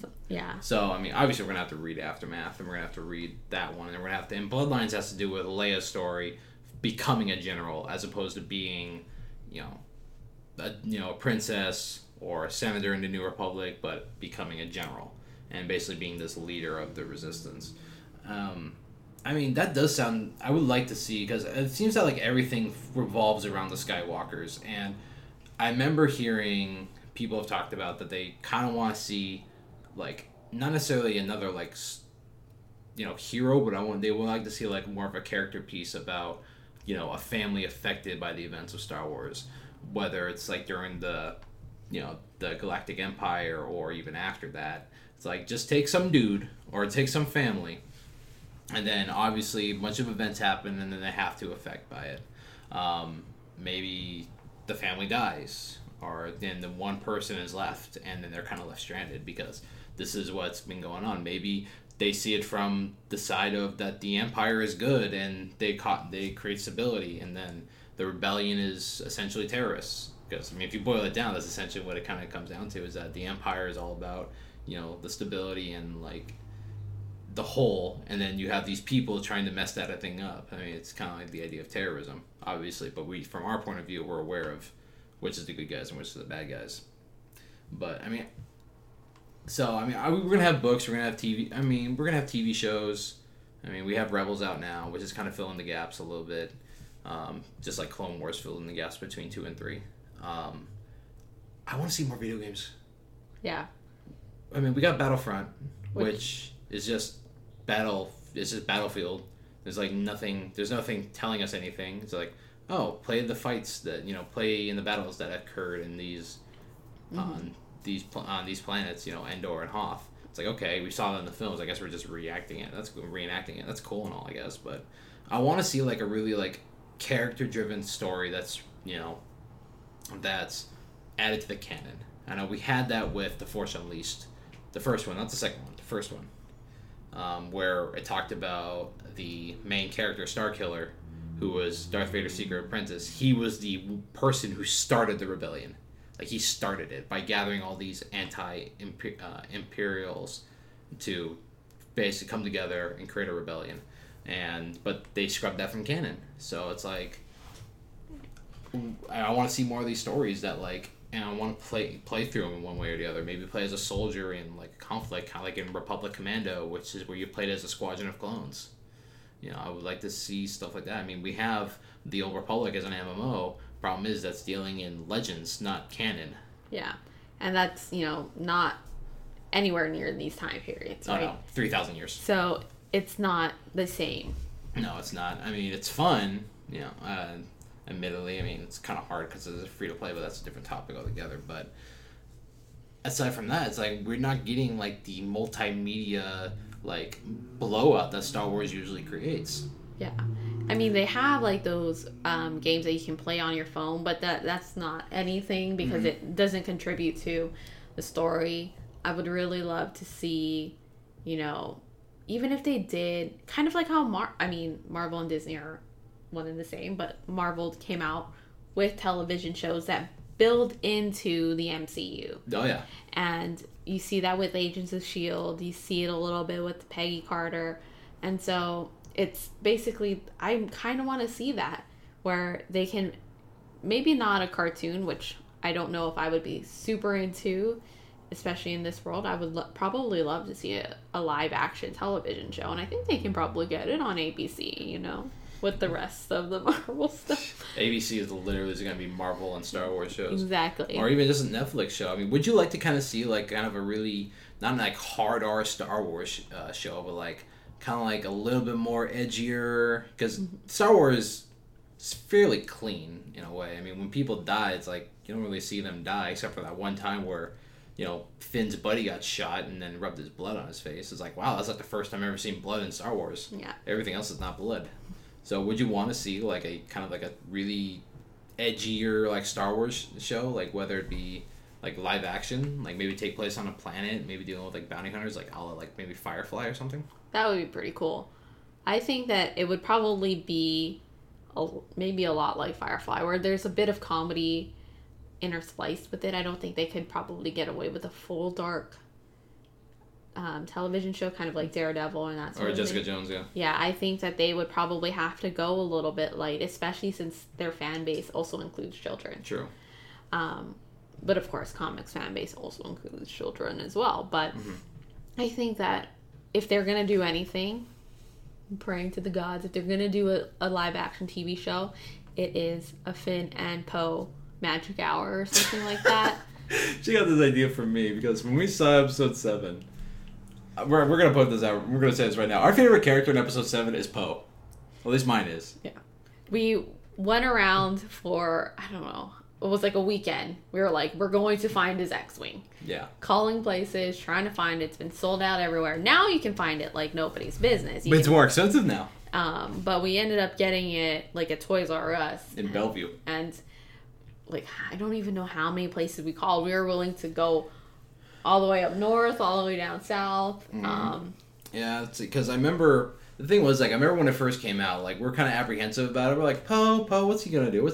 So, yeah. So, I mean, obviously we're going to have to read Aftermath, and we're going to have to read that one, and we're going to have to... And Bloodlines has to do with Leia's story becoming a general as opposed to being... a princess or a senator in the New Republic, but becoming a general and basically being this leader of the resistance. I mean, that does sound... I would like to see, because it seems that, like, everything revolves around the Skywalkers, and I remember hearing people have talked about that they kind of want to see, like, not necessarily another, like, you know, hero, but they would like to see, like, more of a character piece about, you know, a family affected by the events of Star Wars, whether it's, like, during the, you know, the Galactic Empire or even after that. It's like, just take some dude or take some family, and then obviously a bunch of events happen, and then they have to affect by it. Maybe the family dies, or then the one person is left, and then they're kind of left stranded because this is what's been going on. Maybe they see it from the side of that the Empire is good and they create stability, and then the rebellion is essentially terrorists. Because, I mean, if you boil it down, that's essentially what it kind of comes down to, is that the Empire is all about, you know, the stability and, like, the whole, and then you have these people trying to mess that thing up. I mean, it's kind of like the idea of terrorism, obviously, but we, from our point of view, we're aware of which is the good guys and which is the bad guys. But, I mean... So, I mean, we're going to have books, we're going to have TV, I mean, we're going to have TV shows. I mean, we have Rebels out now, which is kind of filling the gaps a little bit. Just like Clone Wars filling the gaps between 2 and 3. I want to see more video games. Yeah. I mean, we got Battlefront, which is just Battlefield. There's nothing telling us anything. It's like, oh, play the fights that, you know, play in the battles that occurred in these... on these planets, you know, Endor and Hoth. It's like, okay, we saw that in the films. I guess we're just reenacting it. That's cool and all, I guess. But I want to see, like, a really, like, character-driven story that's, you know, that's added to the canon. I know we had that with The Force Unleashed, the first one, not the second one, the first one, where it talked about the main character, Starkiller, who was Darth Vader's secret apprentice. He was the person who started the rebellion. Like, he started it by gathering all these anti-Imperials to basically come together and create a rebellion. But they scrubbed that from canon. So it's like, I want to see more of these stories that, like, and I want to play through them in one way or the other. Maybe play as a soldier in, like, a conflict, kind of like in Republic Commando, which is where you played as a squadron of clones. You know, I would like to see stuff like that. I mean, we have The Old Republic as an MMO. Problem is that's dealing in legends, not canon. Yeah, and that's, you know, not anywhere near these time periods, right? No, 3,000 years. So it's not the same. No, it's not. I mean, it's fun, you know, admittedly. I mean, it's kind of hard because it's free to play, but that's a different topic altogether. But aside from that, it's like we're not getting, like, the multimedia, like, blowout that Star Wars usually creates. Yeah. I mean, they have, like, those games that you can play on your phone, but that's not anything because it doesn't contribute to the story. I would really love to see, you know, even if they did, kind of like how Marvel and Disney are one and the same, but Marvel came out with television shows that build into the MCU. Oh, yeah. And you see that with Agents of S.H.I.E.L.D. You see it a little bit with Peggy Carter. And so it's basically, I kind of want to see that, where they can, maybe not a cartoon, which I don't know if I would be super into, especially in this world. I would probably love to see a live action television show, and I think they can probably get it on ABC, you know, with the rest of the Marvel stuff. ABC is literally going to be Marvel and Star Wars shows. Exactly. Or even just a Netflix show. I mean, would you like to kind of see, like, kind of a really, not like hard R Star Wars show, but like, kind of like a little bit more edgier, because Star Wars is fairly clean in a way. I mean, when people die, it's like, you don't really see them die, except for that one time where, you know, Finn's buddy got shot and then rubbed his blood on his face. It's like, wow, that's like the first time I've ever seen blood in Star Wars. Yeah. Everything else is not blood. So would you want to see, like, a kind of like a really edgier, like, Star Wars show? Like, whether it be, like, live action, like, maybe take place on a planet, maybe dealing with, like, bounty hunters, like, a la, like, maybe Firefly or something? That would be pretty cool. I think that it would probably be maybe a lot like Firefly, where there's a bit of comedy interspliced with it. I don't think they could probably get away with a full dark television show, kind of like Daredevil and that sort of thing. Or Jessica Jones, yeah. Yeah, I think that they would probably have to go a little bit light, especially since their fan base also includes children. True. But of course, comics fan base also includes children as well. But I think that if they're going to do anything, I'm praying to the gods, if they're going to do a live action TV show, it is a Finn and Poe magic hour or something like that. She got this idea from me, because when we saw episode 7, we're going to put this out, we're going to say this right now, our favorite character in episode 7 is Poe. At least mine is. Yeah. We went around for, I don't know, it was like a weekend. We were like, we're going to find his X-Wing. Yeah. Calling places, trying to find it. It's been sold out everywhere. Now you can find it like nobody's business. But it's more expensive now. But we ended up getting it like at Toys R Us. In Bellevue. And like, I don't even know how many places we called. We were willing to go all the way up north, all the way down south. Yeah, because I remember, the thing was, like, I remember when it first came out, like, we're kind of apprehensive about it. We're like, Poe, what's he going to do?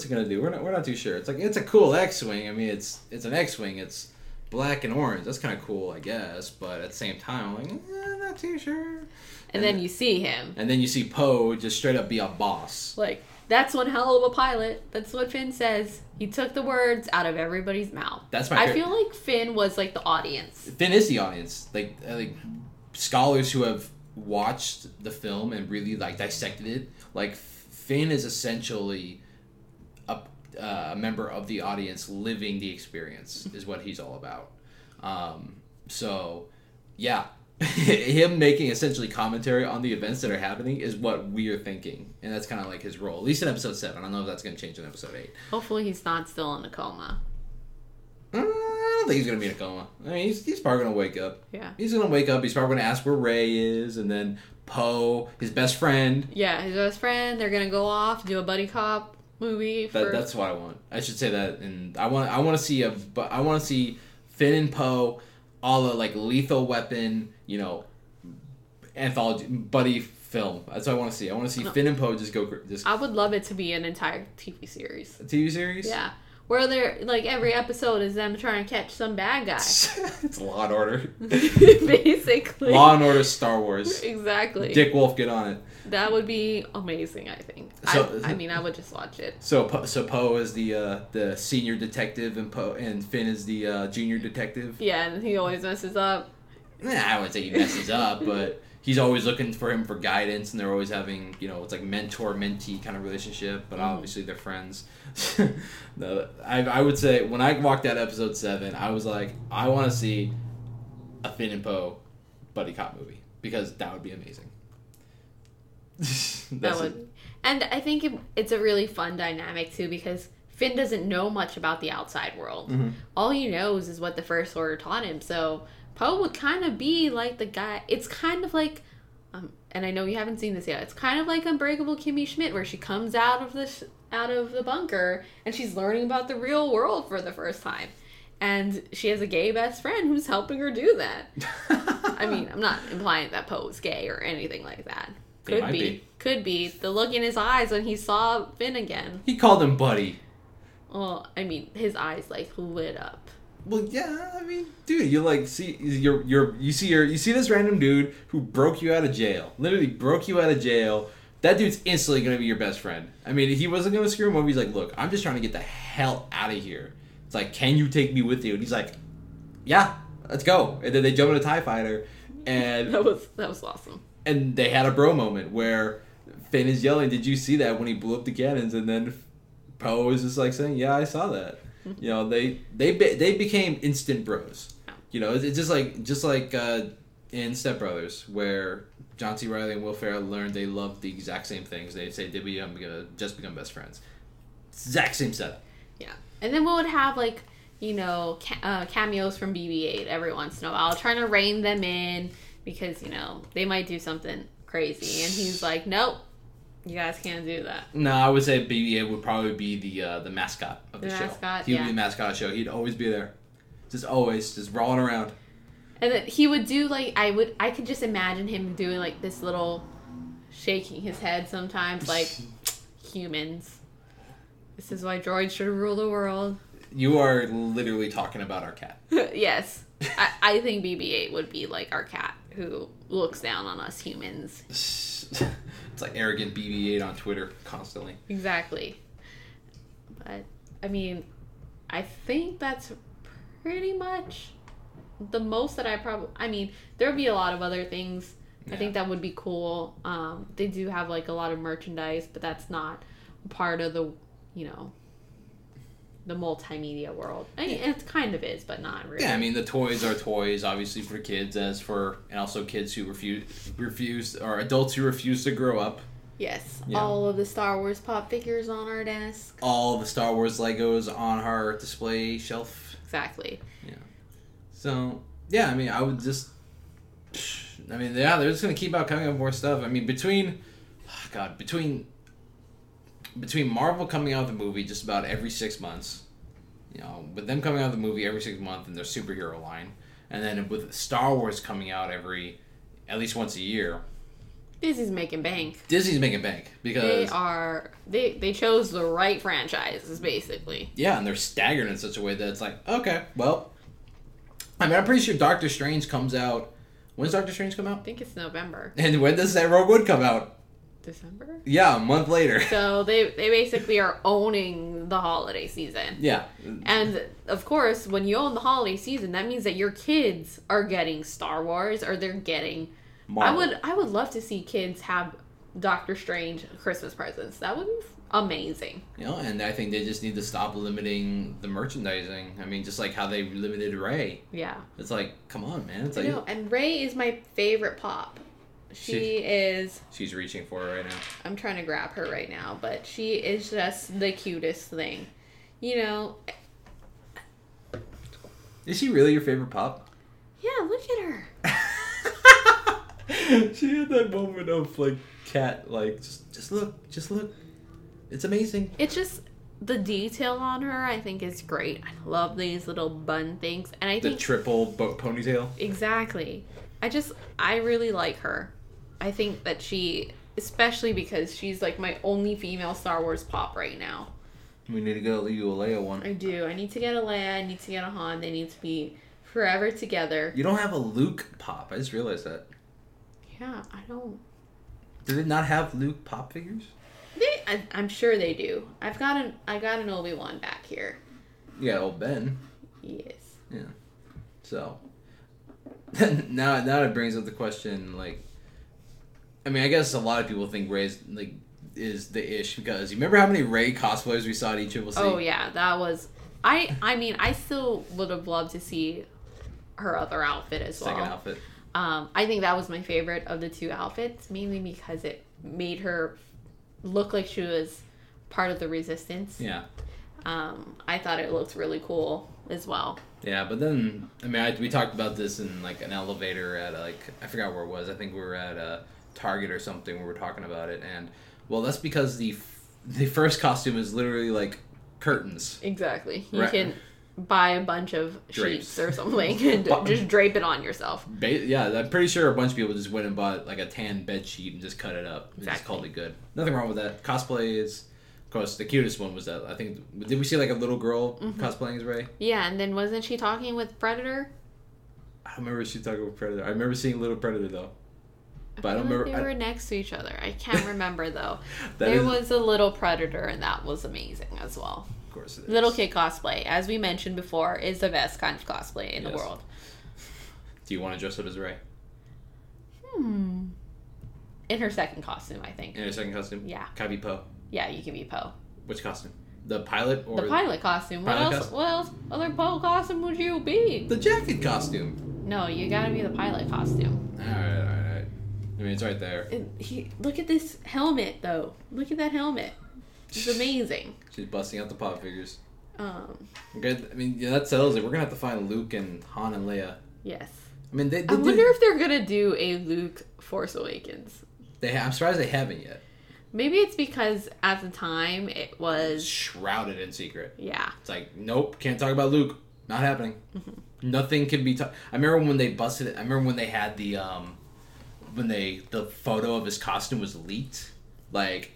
We're not too sure. It's like, it's a cool X-Wing. I mean, it's an X-Wing. It's black and orange. That's kind of cool, I guess. But at the same time, I'm like, not too sure. And then you see him. And then you see Poe just straight up be a boss. Like, that's one hell of a pilot. That's what Finn says. He took the words out of everybody's mouth. That's my favorite. I feel like Finn was, like, the audience. Finn is the audience. Like scholars who have watched the film and really, like, dissected it, like, Finn is essentially a member of the audience living the experience is what he's all about. So, yeah. Him making essentially commentary on the events that are happening is what we're thinking, and that's kind of like his role, at least in episode 7. I don't know if that's going to change in episode 8. Hopefully he's not still in a coma. I don't think he's going to be in a coma. I mean, he's probably going to wake up. Yeah. He's going to wake up. He's probably going to ask where Rey is, and then Poe, his best friend. Yeah, his best friend. They're going to go off, do a buddy cop movie. That's what I want. I should say that, and I want to see Finn and Poe, all the, like, Lethal Weapon, you know, anthology buddy film. That's what I want to see. I want to see Finn and Poe just go. I would love it to be an entire TV series. A TV series? Yeah. Where they're, like, every episode is them trying to catch some bad guy. It's Law and Order. Basically. Law and Order Star Wars. Exactly. Dick Wolf, get on it. That would be amazing, I think. So, I would just watch it. So Poe is the senior detective, and Finn is the junior detective. Yeah, and he always messes up. Nah, I wouldn't say he messes up, but he's always looking for him for guidance, and they're always having, you know, it's like mentor-mentee kind of relationship, but obviously they're friends. No, I would say, when I walked out episode 7, I was like, I want to see a Finn and Poe buddy cop movie, because that would be amazing. And I think it's a really fun dynamic, too, because Finn doesn't know much about the outside world. Mm-hmm. All he knows is what the First Order taught him, so Poe would kind of be like the guy. It's kind of like, and I know you haven't seen this yet, it's kind of like Unbreakable Kimmy Schmidt, where she comes out of the bunker and she's learning about the real world for the first time. And she has a gay best friend who's helping her do that. I mean, I'm not implying that Poe was gay or anything like that. Could be. The look in his eyes when he saw Finn again. He called him buddy. Well, I mean, his eyes like lit up. Well, yeah, I mean, dude, you like see you see this random dude who broke you out of jail, literally broke you out of jail. That dude's instantly gonna be your best friend. I mean, he wasn't gonna screw him over. He's like, look, I'm just trying to get the hell out of here. It's like, can you take me with you? And he's like, yeah, let's go. And then they jump in a TIE fighter, and that was awesome. And they had a bro moment where Finn is yelling, "Did you see that when he blew up the cannons?" And then Poe is just like saying, "Yeah, I saw that." You know, they became instant bros. You know, it's just like in Step Brothers, where John C. Reilly and Will Ferrell learned they loved the exact same things. They'd say, "Did we just become best friends?" Exact same setup. Yeah, and then we would have like cameos from BB-8 every once in a while, trying to rein them in because they might do something crazy, and he's like, "Nope. You guys can't do that." No, I would say BB-8 would probably be the mascot of the show. He would be the mascot of the show. He'd always be there. Just rolling around. And then he would do I could just imagine him doing like this little shaking his head sometimes like humans. This is why droids should rule the world. You are literally talking about our cat. Yes. I think BB-8 would be like our cat who looks down on us humans. It's like arrogant BB-8 on Twitter constantly. Exactly. But, I mean, I think that's pretty much the most that there would be a lot of other things. Yeah. I think that would be cool. They do have like a lot of merchandise, but that's not part of the multimedia world. I mean, it kind of is, but not really. Yeah, I mean, the toys are toys, obviously, for kids, and also kids who refuse, or adults who refuse to grow up. Yes, yeah. All of the Star Wars pop figures on our desk. All the Star Wars Legos on our display shelf. Exactly. Yeah. So, yeah, I mean, they're just going to keep out coming up with more stuff. I mean, between Marvel coming out of the movie just about every 6 months, with them coming out of the movie every 6 months in their superhero line, and then with Star Wars coming out at least once a year. Disney's making bank because they chose the right franchises basically. Yeah, and they're staggered in such a way that it's like, okay, well, I mean, I'm pretty sure Doctor Strange comes out. When's Doctor Strange come out? I think it's November. And when does that Rogue One come out? December? Yeah, a month later. So they basically are owning the holiday season. Yeah. And of course, when you own the holiday season, that means that your kids are getting Star Wars or they're getting Marvel. I would love to see kids have Doctor Strange Christmas presents. That would be amazing. And I think they just need to stop limiting the merchandising. I mean, just like how they limited Rey. Yeah. It's like, come on, man. It's like, and Rey is my favorite pop. She's reaching for her right now. I'm trying to grab her right now, but she is just the cutest thing. Is she really your favorite pop? Yeah, look at her. She had that moment of like cat, like just look. It's amazing. It's just the detail on her, I think, is great. I love these little bun things, and I think the triple ponytail. Exactly. I really like her. I think that she, especially because she's like my only female Star Wars pop right now. We need to get you a Leia one. I do. I need to get a Leia. I need to get a Han. They need to be forever together. You don't have a Luke pop. I just realized that. Yeah, I don't. Do they not have Luke pop figures? I'm sure they do. I got an Obi-Wan back here. Yeah, old Ben. Yes. Yeah. So. Now it brings up the question, like, I mean, I guess a lot of people think Rey's, like, is the ish, because you remember how many Rey cosplayers we saw at ECCC? Oh, yeah, that was, I still would have loved to see her other outfit as well. Second outfit. I think that was my favorite of the two outfits, mainly because it made her look like she was part of the Resistance. Yeah. I thought it looked really cool as well. Yeah, but then, I mean, we talked about this in, like, an elevator at, like, I forgot where it was. I think we were at Target or something where we were talking about it. And, well, that's because the first costume is literally, like, curtains. Exactly. You right. Can buy a bunch of sheets or something and just drape it on yourself. Yeah, I'm pretty sure a bunch of people just went and bought, like, a tan bed sheet and just cut it up. Exactly. And just called it good. Nothing wrong with that. Cosplay is Of course, the cutest one was that, I think, did we see like a little girl cosplaying as Rey? Yeah, and then wasn't she talking with Predator? I don't remember she talking with Predator. I remember seeing Little Predator, though. But I don't remember. They were next to each other. I can't remember, though. There was a Little Predator, and that was amazing as well. Of course it is. Little kid cosplay, as we mentioned before, is the best kind of cosplay in the world. Do you want to dress up as Rey? In her second costume, I think. In her second costume? Yeah. Can I be Poe? Yeah, you can be Poe. Which costume? The pilot or... The pilot costume. What else other Poe costume would you be? The jacket costume. No, you gotta be the pilot costume. Alright. I mean, it's right there. Look at this helmet, though. Look at that helmet. It's amazing. She's busting out the pop figures. Good. I mean, yeah, that settles it. We're gonna have to find Luke and Han and Leia. Yes. I mean, they wonder if they're gonna do a Luke Force Awakens. I'm surprised they haven't yet. Maybe it's because at the time it was shrouded in secret. Yeah. It's like, nope, can't talk about Luke. Not happening. Mm-hmm. Nothing can be talked. I remember when they busted it. I remember when they had the photo of his costume was leaked, like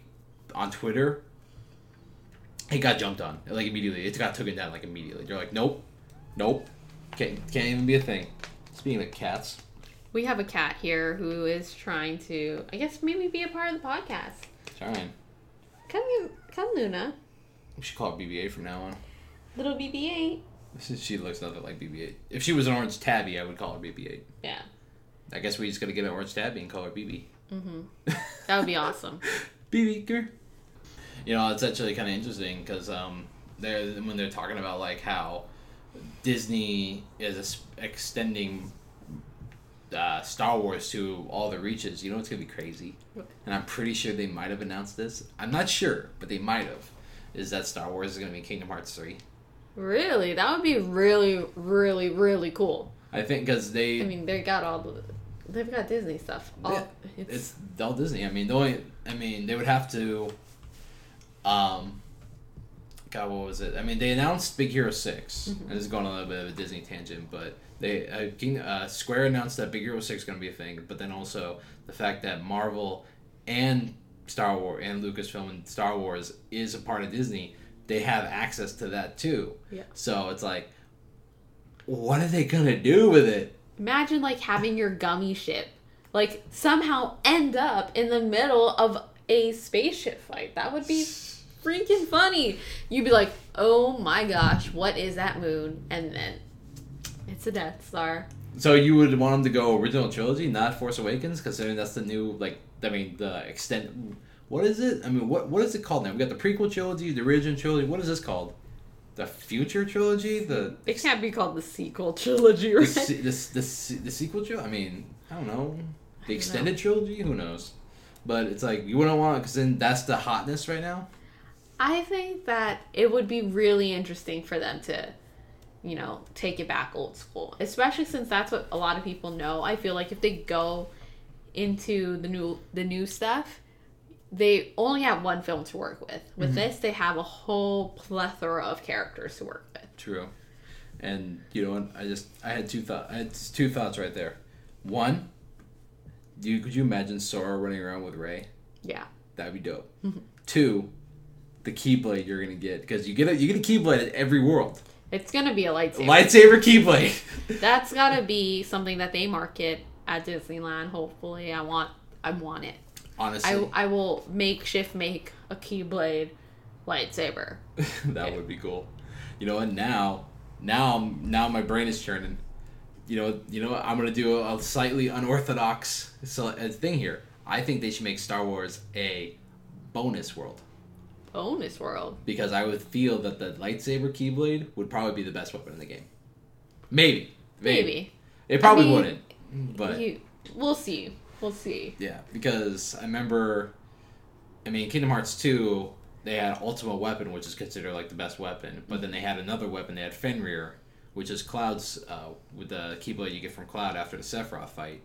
on Twitter. It got jumped on like immediately. It got taken down like immediately. They're like, nope, can't even be a thing. Speaking of cats, we have a cat here who is trying to, I guess, maybe be a part of the podcast. Trying. Come, Luna. We should call it BB-8 from now on. Little BB-8. She looks nothing like BB-8. If she was an orange tabby, I would call her BB-8. Yeah. I guess we just gotta get an orange tabby and call her BB. That would be awesome. BB, come here. You know, it's actually kind of interesting because when they're talking about like how Disney is extending Star Wars to all the reaches, you know, it's gonna be crazy. And I'm pretty sure they might have announced this. I'm not sure, but they might have. Is that Star Wars is gonna be Kingdom Hearts 3? Really? That would be really, really, really cool. I think because they've got Disney stuff. It's all Disney. I mean, they would have to. God, what was it? I mean, they announced Big Hero 6. Mm-hmm. And this is going on a little bit of a Disney tangent, but they Square announced that Big Hero 6 is going to be a thing, but then also the fact that Marvel and Star Wars and Lucasfilm and Star Wars is a part of Disney, they have access to that too. Yeah. So it's like, what are they going to do with it? Imagine like having your gummy ship like somehow end up in the middle of a spaceship fight. That would be freaking funny. You'd be like, oh my gosh, what is that moon? And then it's a Death Star. So you would want them to go original trilogy, not Force Awakens, considering that's the new, like, I mean, the extent. What is it? I mean, what is it called now? We got the prequel trilogy, the original trilogy. What is this called? The future trilogy? It can't be called the sequel trilogy, right? The sequel trilogy? I mean, I don't know. The extended trilogy? Who knows? But it's like, you wouldn't want it because then that's the hotness right now. I think that it would be really interesting for them to, you know, take it back old school. Especially since that's what a lot of people know. I feel like if they go into the new stuff, they only have one film to work with. With this, they have a whole plethora of characters to work with. True. And, you know, I had two thoughts right there. One, could you imagine Sora running around with Rey? Yeah. That'd be dope. Mm-hmm. Two, the Keyblade you're gonna get, because you get a Keyblade at every world. It's gonna be a lightsaber. Lightsaber Keyblade. That's gotta be something that they market at Disneyland. Hopefully, I want it. Honestly, I will make a Keyblade lightsaber. That would be cool. You know, and now my brain is churning. You know, I'm gonna do a slightly unorthodox thing here. I think they should make Star Wars a bonus world. Bonus world. Because I would feel that the lightsaber Keyblade would probably be the best weapon in the game. Maybe. It probably wouldn't. But we'll see. Yeah, because I remember, Kingdom Hearts 2, they had Ultima Weapon, which is considered like the best weapon. But then they had another weapon. They had Fenrir, which is Cloud's with the Keyblade you get from Cloud after the Sephiroth fight,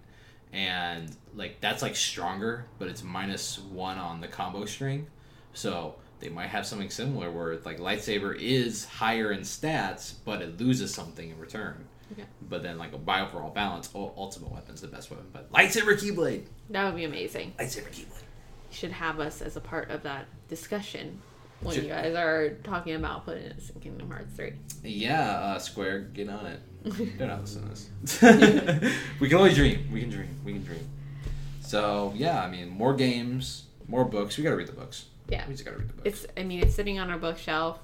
and like that's like stronger, but it's -1 on the combo string. So they might have something similar where like lightsaber is higher in stats, but it loses something in return. Okay. But then like by overall balance, Ultimate Weapon's the best weapon. But lightsaber Keyblade. That would be amazing. Lightsaber Keyblade. You should have us as a part of that discussion when you guys are talking about putting it in Kingdom Hearts 3. Yeah, Square, get on it. They're not listening to this. We can only dream. We can dream. So, yeah, I mean, more games, more books. We got to read the books. Yeah. We just got to read the books. It's sitting on our bookshelf.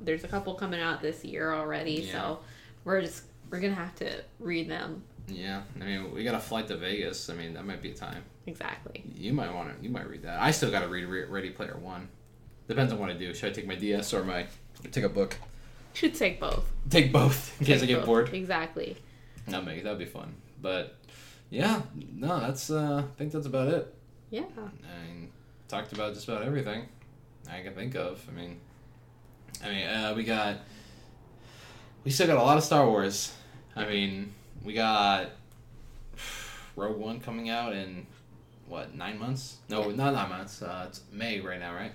There's a couple coming out this year already, so we're going to have to read them. Yeah. I mean, we got a flight to Vegas. I mean, that might be a time. Exactly. You might read that. I still got to read Ready Player One. Depends on what I do. Should I take my DS or take a book? Should take both. Take both in case I get bored. Exactly. That would be fun. But yeah, no, that's I think that's about it. Yeah. I mean, talked about just about everything I can think of. I mean, we still got a lot of Star Wars. I mean, we got Rogue One coming out in what, 9 months? No, not 9 months. It's May right now, right?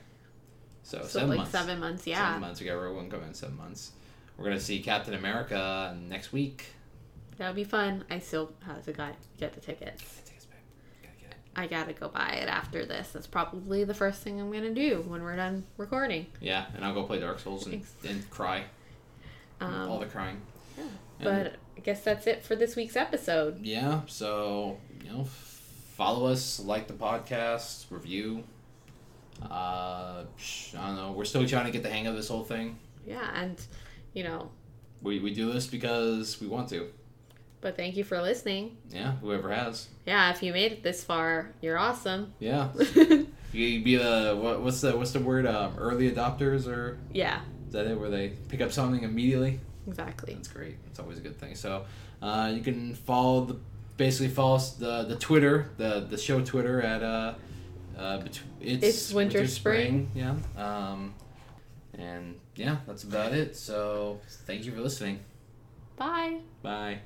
So 7 months. 7 months, yeah. 7 months. We got Rogue One coming in 7 months. We're going to see Captain America next week. That would be fun. I still have to get the tickets. I got to go buy it after this. That's probably the first thing I'm going to do when we're done recording. Yeah, and I'll go play Dark Souls and cry. All the crying. Yeah. But I guess that's it for this week's episode. Yeah, so, follow us, like the podcast, review. I don't know. We're still trying to get the hang of this whole thing. Yeah, and, We do this because we want to. But thank you for listening. Yeah, whoever has. Yeah, if you made it this far, you're awesome. Yeah. You'd be what's the word, early adopters or? Yeah. Is that it, where they pick up something immediately? Exactly. That's great. It's always a good thing. So you can follow the Twitter, the show Twitter at... it's Winter Spring. Yeah. And yeah, that's about it. So thank you for listening. Bye.